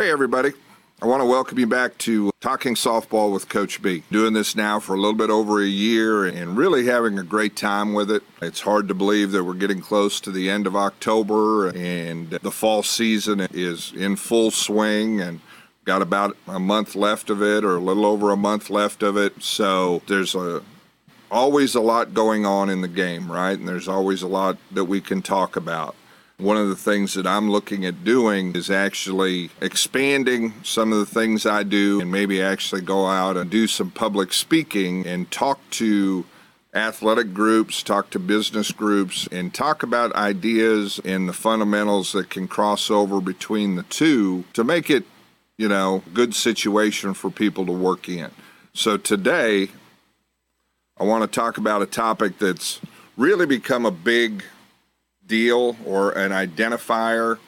Hey, everybody. I want to welcome you back to Talking Softball with Coach B. Doing this now for a little bit over a year and really having a great time with it. It's hard to believe that we're getting close to the end of October and the fall season is in full swing and got about a month left of it or a little over a month left of it. So there's always a lot going on in the game, right? And there's always a lot that we can talk about. One of the things that I'm looking at doing is actually expanding some of the things I do and maybe actually go out and do some public speaking and talk to athletic groups, talk to business groups, and talk about ideas and the fundamentals that can cross over between the two to make it, you know, a good situation for people to work in. So today, I want to talk about a topic that's really become a big deal or an identifier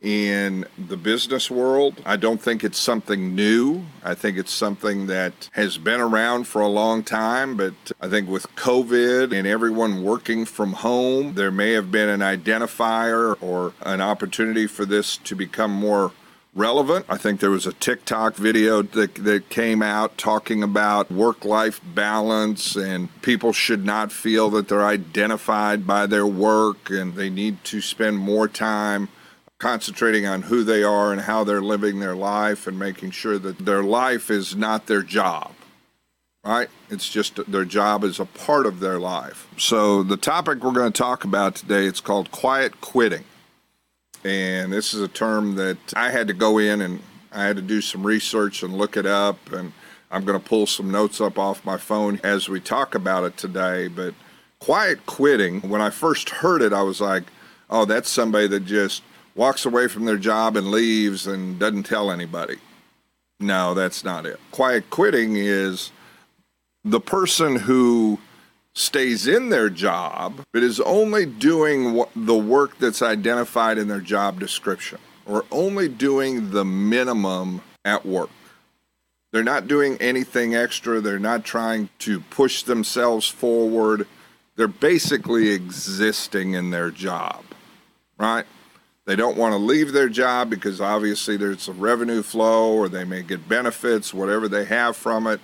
in the business world. I don't think it's something new. I think it's something that has been around for a long time, but I think with COVID and everyone working from home, there may have been an identifier or an opportunity for this to become more relevant. I think there was a TikTok video that came out talking about work-life balance and people should not feel that they're identified by their work and they need to spend more time concentrating on who they are and how they're living their life and making sure that their life is not their job, right? It's just their job is a part of their life. So the topic we're going to talk about today, it's called quiet quitting. And this is a term that I had to go in and I had to do some research and look it up. And I'm going to pull some notes up off my phone as we talk about it today. But quiet quitting, when I first heard it, I was like, oh, that's somebody that just walks away from their job and leaves and doesn't tell anybody. No, that's not it. Quiet quitting is the person who stays in their job, but is only doing the work that's identified in their job description, or only doing the minimum at work. They're not doing anything extra. They're not trying to push themselves forward. They're basically existing in their job, right? They don't want to leave their job because obviously there's some revenue flow or they may get benefits, whatever they have from it.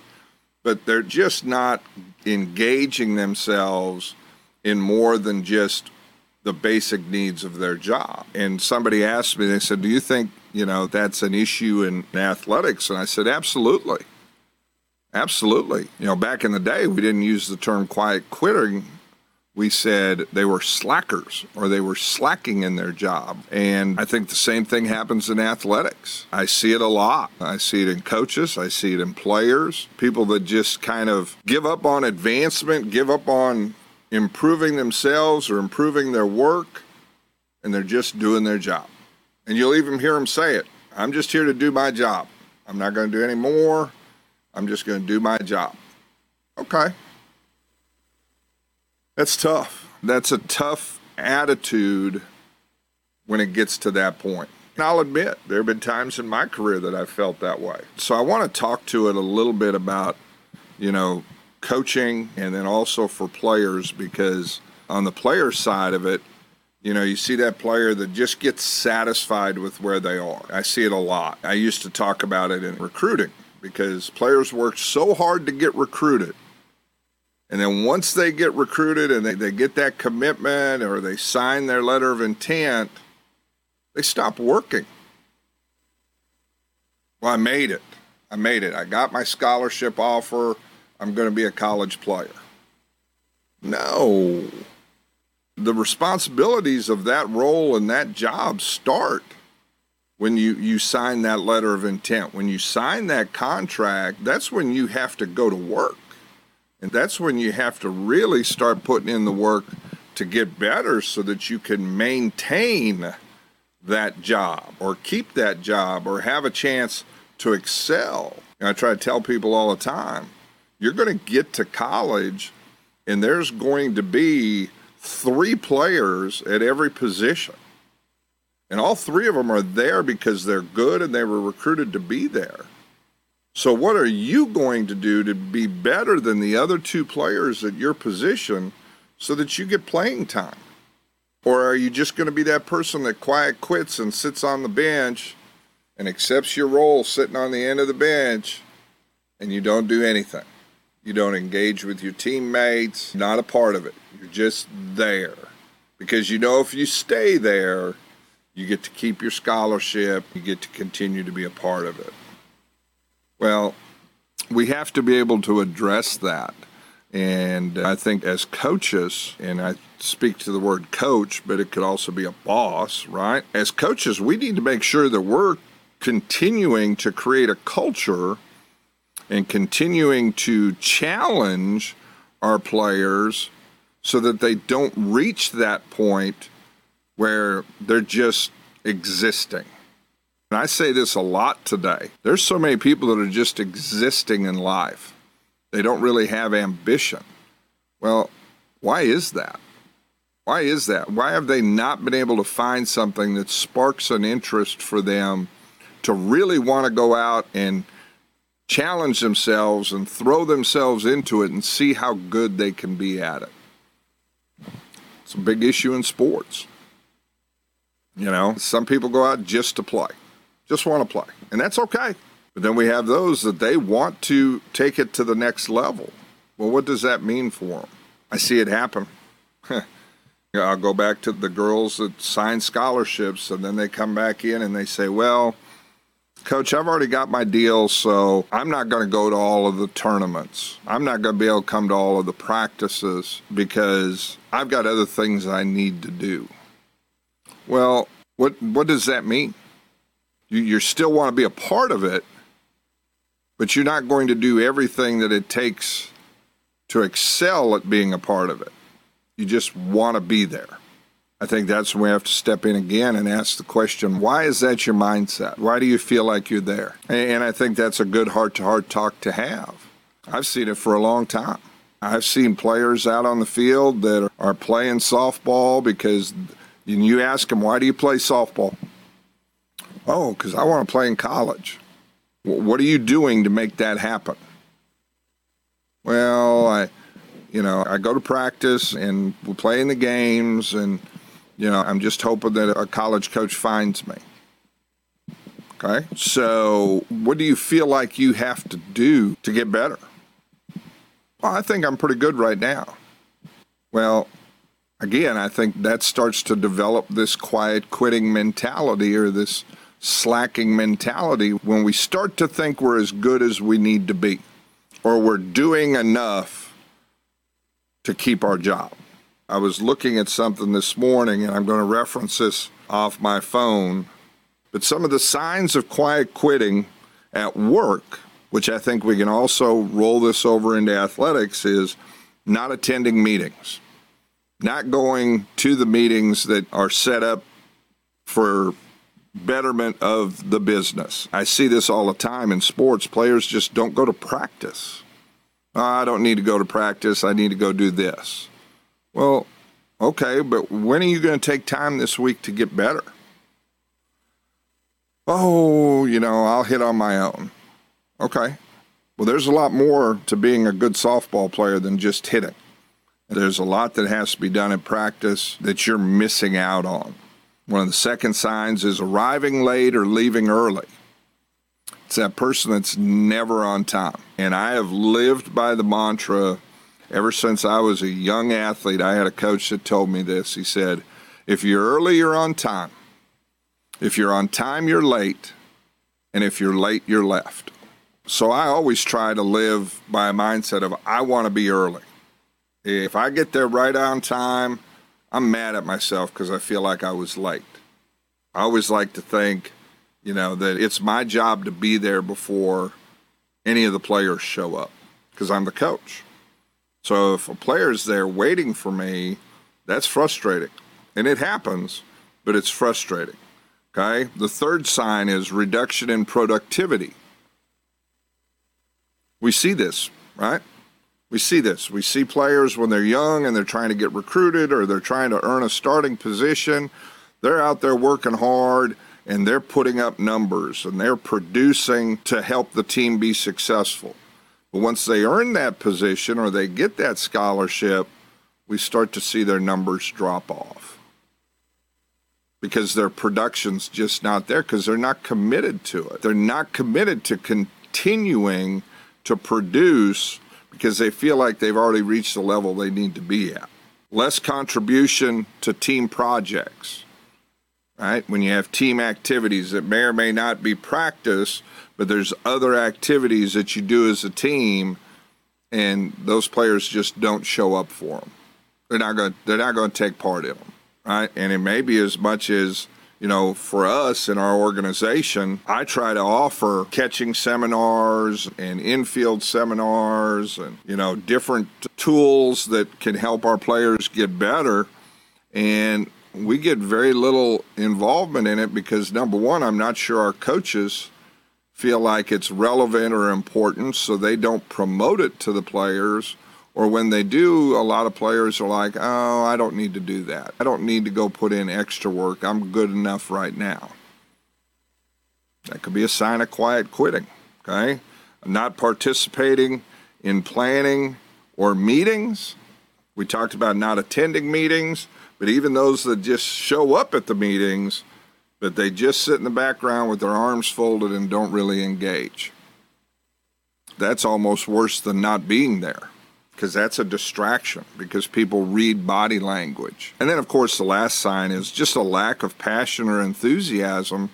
But they're just not engaging themselves in more than just the basic needs of their job. And somebody asked me, they said, do you think, you know, that's an issue in athletics? And I said, absolutely. Absolutely. You know, back in the day, we didn't use the term quiet quitting. We said they were slackers or they were slacking in their job. And I think the same thing happens in athletics. I see it a lot. I see it in coaches. I see it in players. People that just kind of give up on advancement, give up on improving themselves or improving their work, and they're just doing their job. And you'll even hear them say it. I'm just here to do my job. I'm not going to do any more. I'm just going to do my job. Okay. That's tough. That's a tough attitude when it gets to that point. And I'll admit, there have been times in my career that I felt that way. So I want to talk to it a little bit about, you know, coaching and then also for players, because on the player side of it, you know, you see that player that just gets satisfied with where they are. I see it a lot. I used to talk about it in recruiting because players work so hard to get recruited. And then once they get recruited and they get that commitment or they sign their letter of intent, they stop working. Well, I made it. I got my scholarship offer. I'm going to be a college player. No. The responsibilities of that role and that job start when you sign that letter of intent. When you sign that contract, that's when you have to go to work. And that's when you have to really start putting in the work to get better so that you can maintain that job or keep that job or have a chance to excel. And I try to tell people all the time, you're going to get to college and there's going to be 3 players at every position. And all 3 of them are there because they're good and they were recruited to be there. So what are you going to do to be better than the other 2 players at your position so that you get playing time? Or are you just going to be that person that quiet quits and sits on the bench and accepts your role sitting on the end of the bench, and you don't do anything. You don't engage with your teammates. You're not a part of it. You're just there. Because you know if you stay there, you get to keep your scholarship. You get to continue to be a part of it. Well, we have to be able to address that. And I think as coaches, and I speak to the word coach, but it could also be a boss, right? As coaches, we need to make sure that we're continuing to create a culture and continuing to challenge our players so that they don't reach that point where they're just existing. And I say this a lot today. There's so many people that are just existing in life. They don't really have ambition. Well, why is that? Why is that? Why have they not been able to find something that sparks an interest for them to really want to go out and challenge themselves and throw themselves into it and see how good they can be at it? It's a big issue in sports. You know, some people go out just to play, just want to play, and that's okay. But then we have those that they want to take it to the next level. Well, what does that mean for them? I see it happen. I'll go back to the girls that sign scholarships, and then they come back in and they say, well, Coach, I've already got my deal, so I'm not going to go to all of the tournaments. I'm not going to be able to come to all of the practices because I've got other things I need to do. Well, what does that mean? You still want to be a part of it, but you're not going to do everything that it takes to excel at being a part of it. You just want to be there. I think that's when we have to step in again and ask the question, why is that your mindset? Why do you feel like you're there? And I think that's a good heart-to-heart talk to have. I've seen it for a long time. I've seen players out on the field that are playing softball because you ask them, why do you play softball? Oh, because I want to play in college. What are you doing to make that happen? Well, I go to practice and we play in the games, and I'm just hoping that a college coach finds me. Okay, so what do you feel like you have to do to get better? Well, I think I'm pretty good right now. Well, again, I think that starts to develop this quiet quitting mentality or this slacking mentality when we start to think we're as good as we need to be, or we're doing enough to keep our job. I was looking at something this morning, and I'm going to reference this off my phone, but some of the signs of quiet quitting at work, which I think we can also roll this over into athletics, is not attending meetings, not going to the meetings that are set up for betterment of the business. I see this all the time in sports. Players just don't go to practice. Oh, I don't need to go to practice. I need to go do this. Well, okay, but when are you going to take time this week to get better? Oh, I'll hit on my own. Okay. Well, there's a lot more to being a good softball player than just hitting. There's a lot that has to be done in practice that you're missing out on. One of the second signs is arriving late or leaving early. It's that person that's never on time. And I have lived by the mantra ever since I was a young athlete. I had a coach that told me this. He said, if you're early, you're on time. If you're on time, you're late. And if you're late, you're left. So I always try to live by a mindset of, I want to be early. If I get there right on time, I'm mad at myself because I feel like I was late. I always like to think, that it's my job to be there before any of the players show up because I'm the coach. So if a player's there waiting for me, that's frustrating. And it happens, but it's frustrating. Okay? The third sign is reduction in productivity. We see this, right? We see this. We see players when they're young and they're trying to get recruited or they're trying to earn a starting position. They're out there working hard and they're putting up numbers and they're producing to help the team be successful. But once they earn that position or they get that scholarship, we start to see their numbers drop off. because their production's just not there, because they're not committed to it. They're not committed to continuing to produce because they feel like they've already reached the level they need to be at. Less contribution to team projects, right? When you have team activities that may or may not be practice, but there's other activities that you do as a team, and those players just don't show up for them. They're not going to take part in them, right? And it may be as much as, you know, for us in our organization, I try to offer catching seminars and infield seminars and, you know, different tools that can help our players get better. And we get very little involvement in it because, number one, I'm not sure our coaches feel like it's relevant or important, so they don't promote it to the players. Or when they do, a lot of players are like, oh, I don't need to do that. I don't need to go put in extra work. I'm good enough right now. That could be a sign of quiet quitting, okay? Not participating in planning or meetings. We talked about not attending meetings, but even those that just show up at the meetings, but they just sit in the background with their arms folded and don't really engage. That's almost worse than not being there, because that's a distraction, because people read body language. And then, of course, the last sign is just a lack of passion or enthusiasm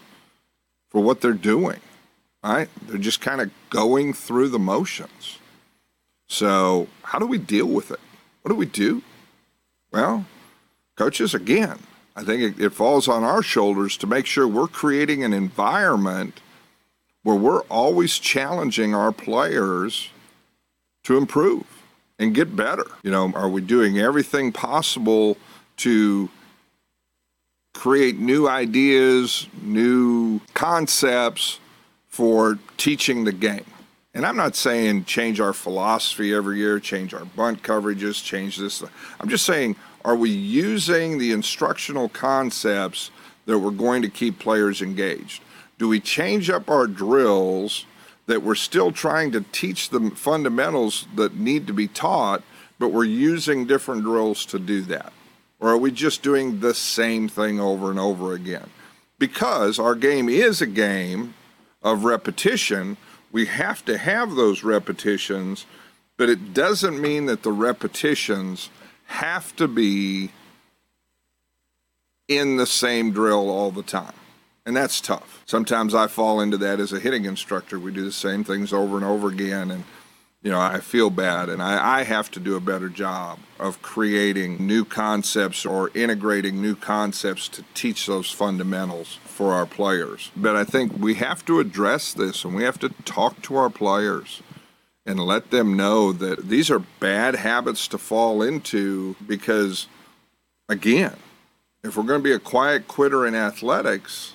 for what they're doing, right? They're just kind of going through the motions. So how do we deal with it? What do we do? Well, coaches, again, I think it falls on our shoulders to make sure we're creating an environment where we're always challenging our players to improve and get better. You know, are we doing everything possible to create new ideas, new concepts for teaching the game? And I'm not saying change our philosophy every year, change our bunt coverages, change this. I'm just saying, are we using the instructional concepts that we're going to keep players engaged? Do we change up our drills that we're still trying to teach them fundamentals that need to be taught, but we're using different drills to do that? Or are we just doing the same thing over and over again? Because our game is a game of repetition, we have to have those repetitions, but it doesn't mean that the repetitions have to be in the same drill all the time. And that's tough. Sometimes I fall into that as a hitting instructor. We do the same things over and over again, and, you know, I feel bad, and I have to do a better job of creating new concepts or integrating new concepts to teach those fundamentals for our players. But I think we have to address this, and we have to talk to our players and let them know that these are bad habits to fall into because, again, if we're going to be a quiet quitter in athletics,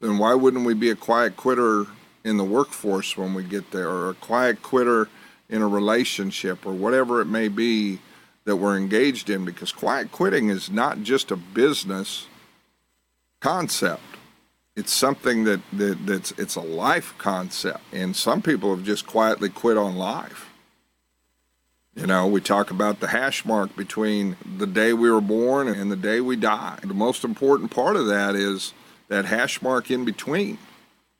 then why wouldn't we be a quiet quitter in the workforce when we get there, or a quiet quitter in a relationship, or whatever it may be that we're engaged in? Because quiet quitting is not just a business concept. It's something that's a life concept. And some people have just quietly quit on life. You know, we talk about the hash mark between the day we were born and the day we die. The most important part of that is that hash mark in between.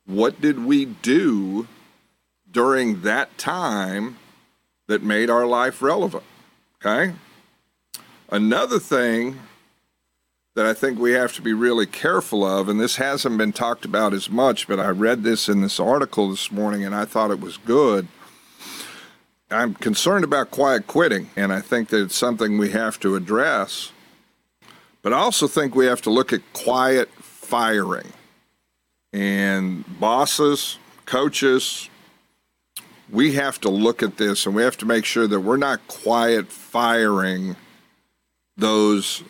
What did we do during that time that made our life relevant? Okay? Another thing that I think we have to be really careful of, and this hasn't been talked about as much, but I read this in this article this morning and I thought it was good. I'm concerned about quiet quitting, and I think that it's something we have to address. But I also think we have to look at quiet firing. And bosses, coaches, we have to look at this, and we have to make sure that we're not quiet firing those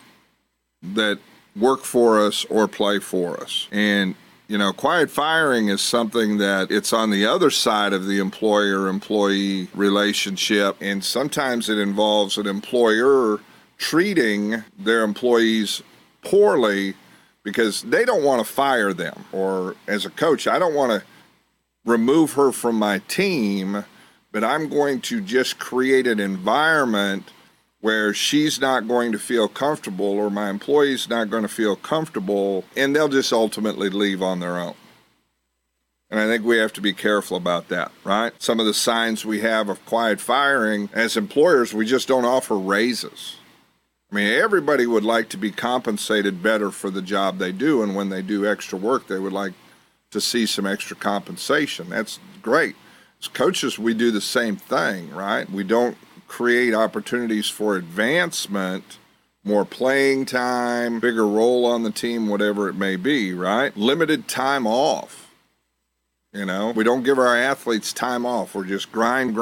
that work for us or play for us. And, you know, quiet firing is something that it's on the other side of the employer-employee relationship, and sometimes it involves an employer treating their employees poorly because they don't want to fire them. Or as a coach, I don't want to remove her from my team, but I'm going to just create an environment where she's not going to feel comfortable or my employee's not going to feel comfortable, and they'll just ultimately leave on their own. And I think we have to be careful about that, right? Some of the signs we have of quiet firing, as employers, we just don't offer raises. I mean, everybody would like to be compensated better for the job they do, and when they do extra work, they would like to see some extra compensation. That's great. As coaches, we do the same thing, right? We don't create opportunities for advancement, more playing time, bigger role on the team, whatever it may be, right? Limited time off. You know, we don't give our athletes time off. We're just grind,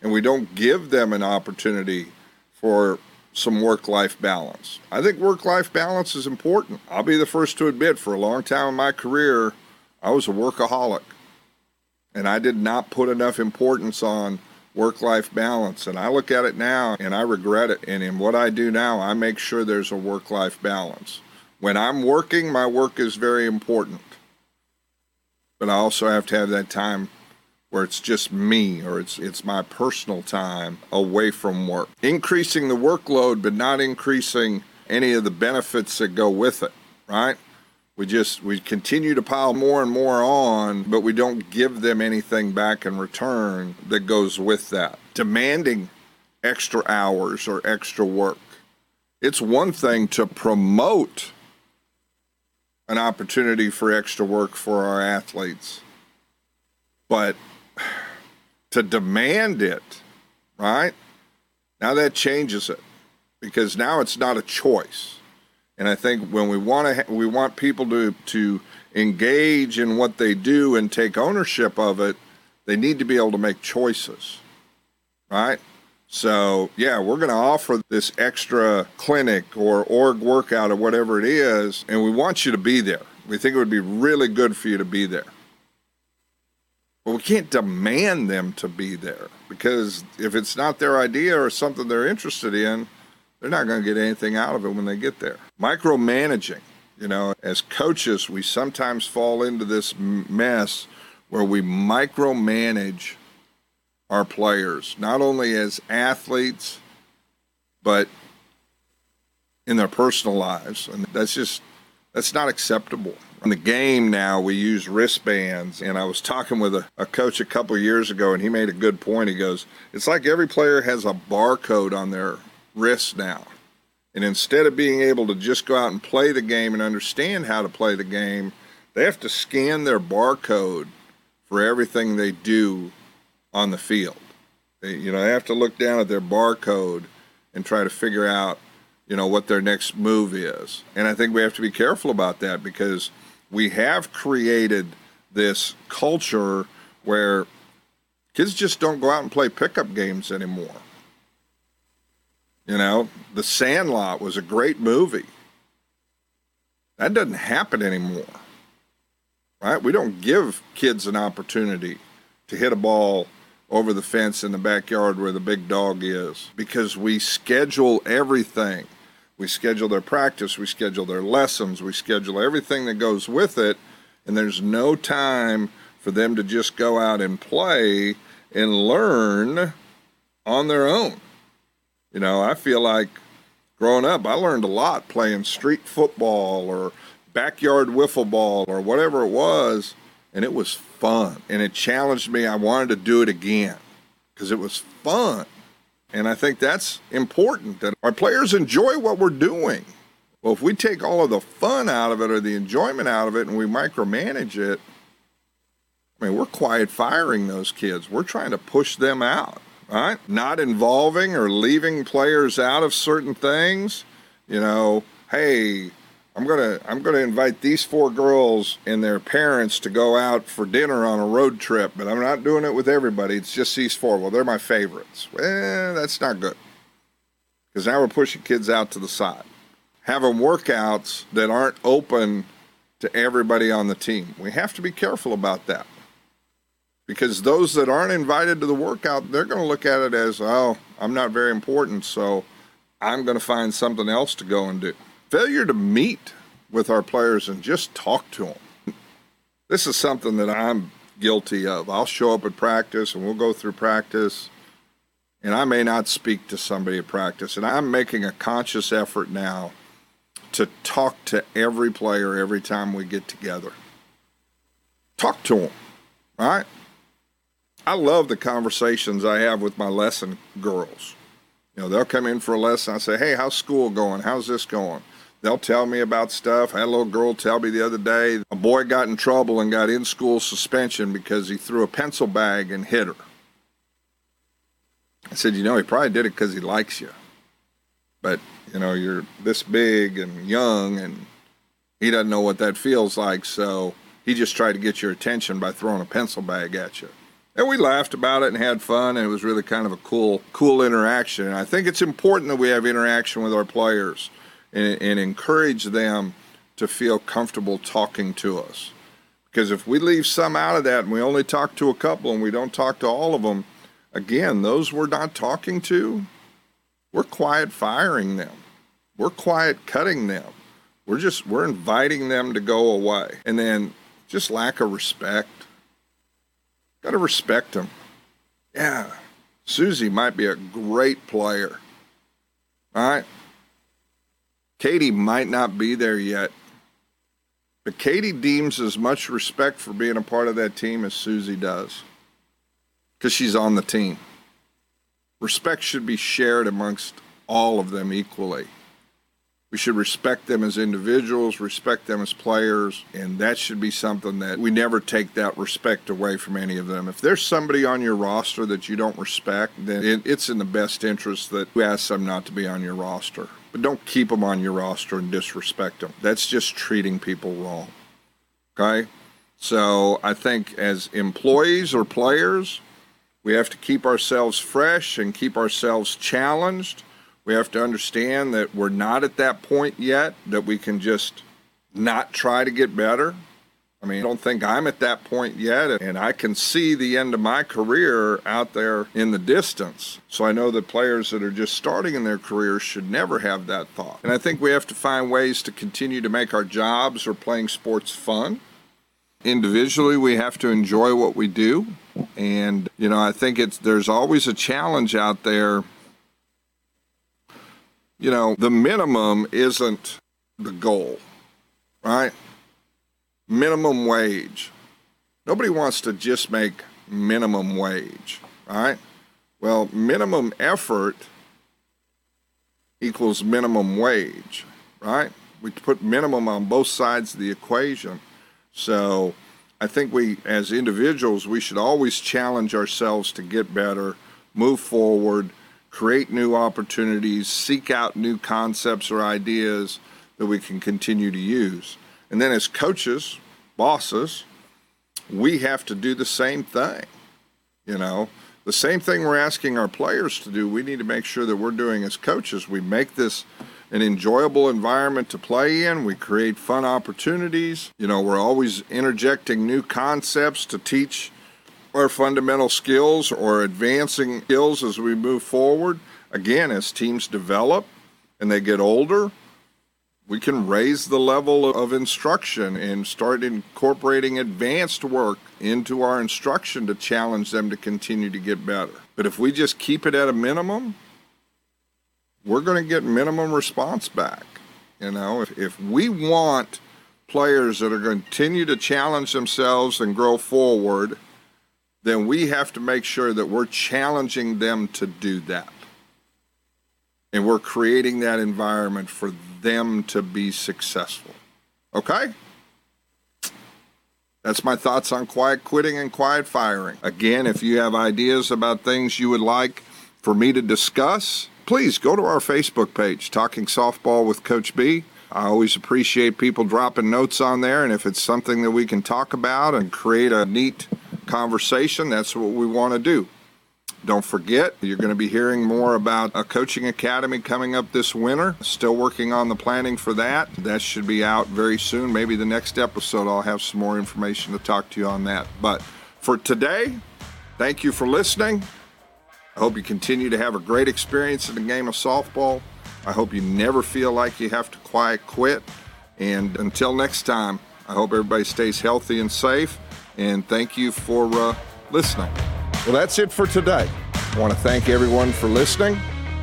and we don't give them an opportunity for some work-life balance. I think work-life balance is important. I'll be the first to admit, for a long time in my career, I was a workaholic, and I did not put enough importance on work-life balance. And I look at it now, and I regret it. And in what I do now, I make sure there's a work-life balance. When I'm working, my work is very important. But I also have to have that time where it's just me, or it's my personal time away from work. Increasing the workload, but not increasing any of the benefits that go with it, right? We continue to pile more and more on, but we don't give them anything back in return that goes with that. Demanding extra hours or extra work. It's one thing to promote an opportunity for extra work for our athletes, but to demand it, right? Now that changes it, because now it's not a choice. And I think when we want people to engage in what they do and take ownership of it, they need to be able to make choices, right? So, yeah, we're going to offer this extra clinic or org workout or whatever it is, and we want you to be there. We think it would be really good for you to be there. But we can't demand them to be there, because if it's not their idea or something they're interested in, they're not going to get anything out of it when they get there. Micromanaging. You know, as coaches, we sometimes fall into this mess where we micromanage our players, not only as athletes, but in their personal lives. And that's not acceptable. In the game now, we use wristbands. And I was talking with a coach a couple of years ago, and he made a good point. He goes, it's like every player has a barcode on their wrist now, and instead of being able to just go out and play the game and understand how to play the game, they have to scan their barcode for everything they do on the field. They have to look down at their barcode and try to figure out, you know, what their next move is. And I think we have to be careful about that, because we have created this culture where kids just don't go out and play pickup games anymore. You know, The Sandlot was a great movie. That doesn't happen anymore, right? We don't give kids an opportunity to hit a ball over the fence in the backyard where the big dog is, because we schedule everything. We schedule their practice. We schedule their lessons. We schedule everything that goes with it, and there's no time for them to just go out and play and learn on their own. You know, I feel like growing up, I learned a lot playing street football or backyard wiffle ball or whatever it was, and it was fun. And it challenged me. I wanted to do it again because it was fun. And I think that's important, that our players enjoy what we're doing. Well, if we take all of the fun out of it or the enjoyment out of it and we micromanage it, I mean, we're quiet firing those kids. We're trying to push them out. Right? Not involving or leaving players out of certain things. You know, hey, I'm gonna invite these 4 girls and their parents to go out for dinner on a road trip, but I'm not doing it with everybody. It's just these 4. Well, they're my favorites. Well, that's not good, because now we're pushing kids out to the side. Having workouts that aren't open to everybody on the team. We have to be careful about that, because those that aren't invited to the workout, they're going to look at it as, oh, I'm not very important, so I'm going to find something else to go and do. Failure to meet with our players and just talk to them. This is something that I'm guilty of. I'll show up at practice, and we'll go through practice, and I may not speak to somebody at practice, and I'm making a conscious effort now to talk to every player every time we get together. Talk to them, all right? I love the conversations I have with my lesson girls. You know, they'll come in for a lesson. I say, hey, how's school going? How's this going? They'll tell me about stuff. I had a little girl tell me the other day, a boy got in trouble and got in-school suspension because he threw a pencil bag and hit her. I said, you know, he probably did it because he likes you. But, you know, you're this big and young, and he doesn't know what that feels like, so he just tried to get your attention by throwing a pencil bag at you. And we laughed about it and had fun, and it was really kind of a cool interaction. And I think it's important that we have interaction with our players and encourage them to feel comfortable talking to us. Because if we leave some out of that and we only talk to a couple and we don't talk to all of them, again, those we're not talking to, we're quiet firing them. We're quiet cutting them. We're inviting them to go away. And then just lack of respect. Got to respect them. Yeah, Susie might be a great player. All right? Katie might not be there yet. But Katie deems as much respect for being a part of that team as Susie does. Because she's on the team. Respect should be shared amongst all of them equally. We should respect them as individuals, respect them as players, and that should be something that we never take that respect away from any of them. If there's somebody on your roster that you don't respect, then it's in the best interest that you ask them not to be on your roster. But don't keep them on your roster and disrespect them. That's just treating people wrong, okay? So I think as employees or players, we have to keep ourselves fresh and keep ourselves challenged. We have to understand that we're not at that point yet, that we can just not try to get better. I mean, I don't think I'm at that point yet, and I can see the end of my career out there in the distance. So I know that players that are just starting in their careers should never have that thought. And I think we have to find ways to continue to make our jobs or playing sports fun. Individually, we have to enjoy what we do. And, you know, I think there's always a challenge out there. You know, the minimum isn't the goal, right? Minimum wage. Nobody wants to just make minimum wage, right? Well, minimum effort equals minimum wage, right? We put minimum on both sides of the equation. So I think we, as individuals, we should always challenge ourselves to get better, move forward, create new opportunities, seek out new concepts or ideas that we can continue to use. And then as coaches, bosses, we have to do the same thing. You know, the same thing we're asking our players to do, we need to make sure that we're doing as coaches. We make this an enjoyable environment to play in. We create fun opportunities. You know, we're always interjecting new concepts to teach our fundamental skills or advancing skills as we move forward. Again, as teams develop and they get older, we can raise the level of instruction and start incorporating advanced work into our instruction to challenge them to continue to get better. But if we just keep it at a minimum, we're going to get minimum response back. You know, if we want players that are going to continue to challenge themselves and grow forward, then we have to make sure that we're challenging them to do that. And we're creating that environment for them to be successful. Okay? That's my thoughts on quiet quitting and quiet firing. Again, if you have ideas about things you would like for me to discuss, please go to our Facebook page, Talking Softball with Coach B. I always appreciate people dropping notes on there, and if it's something that we can talk about and create a neat conversation, that's what we want to do. Don't forget, you're going to be hearing more about a coaching academy coming up this winter. Still working on the planning for that. That should be out very soon. Maybe the next episode I'll have some more information to talk to you on that. But for today, thank you for listening. I hope you continue to have a great experience in the game of softball. I hope you never feel like you have to quiet quit. And until next time, I hope everybody stays healthy and safe. And thank you for listening. Well, that's it for today. I want to thank everyone for listening,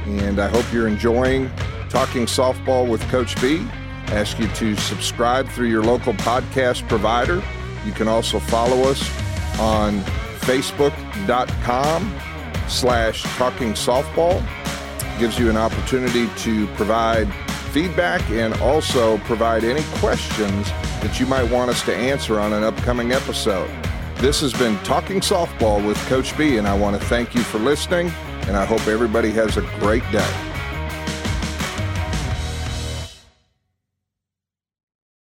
and I hope you're enjoying Talking Softball with Coach B. I ask you to subscribe through your local podcast provider. You can also follow us on facebook.com/talkingsoftball. Gives you an opportunity to provide feedback and also provide any questions that you might want us to answer on an upcoming episode. This has been Talking Softball with Coach B, and I want to thank you for listening, and I hope everybody has a great day.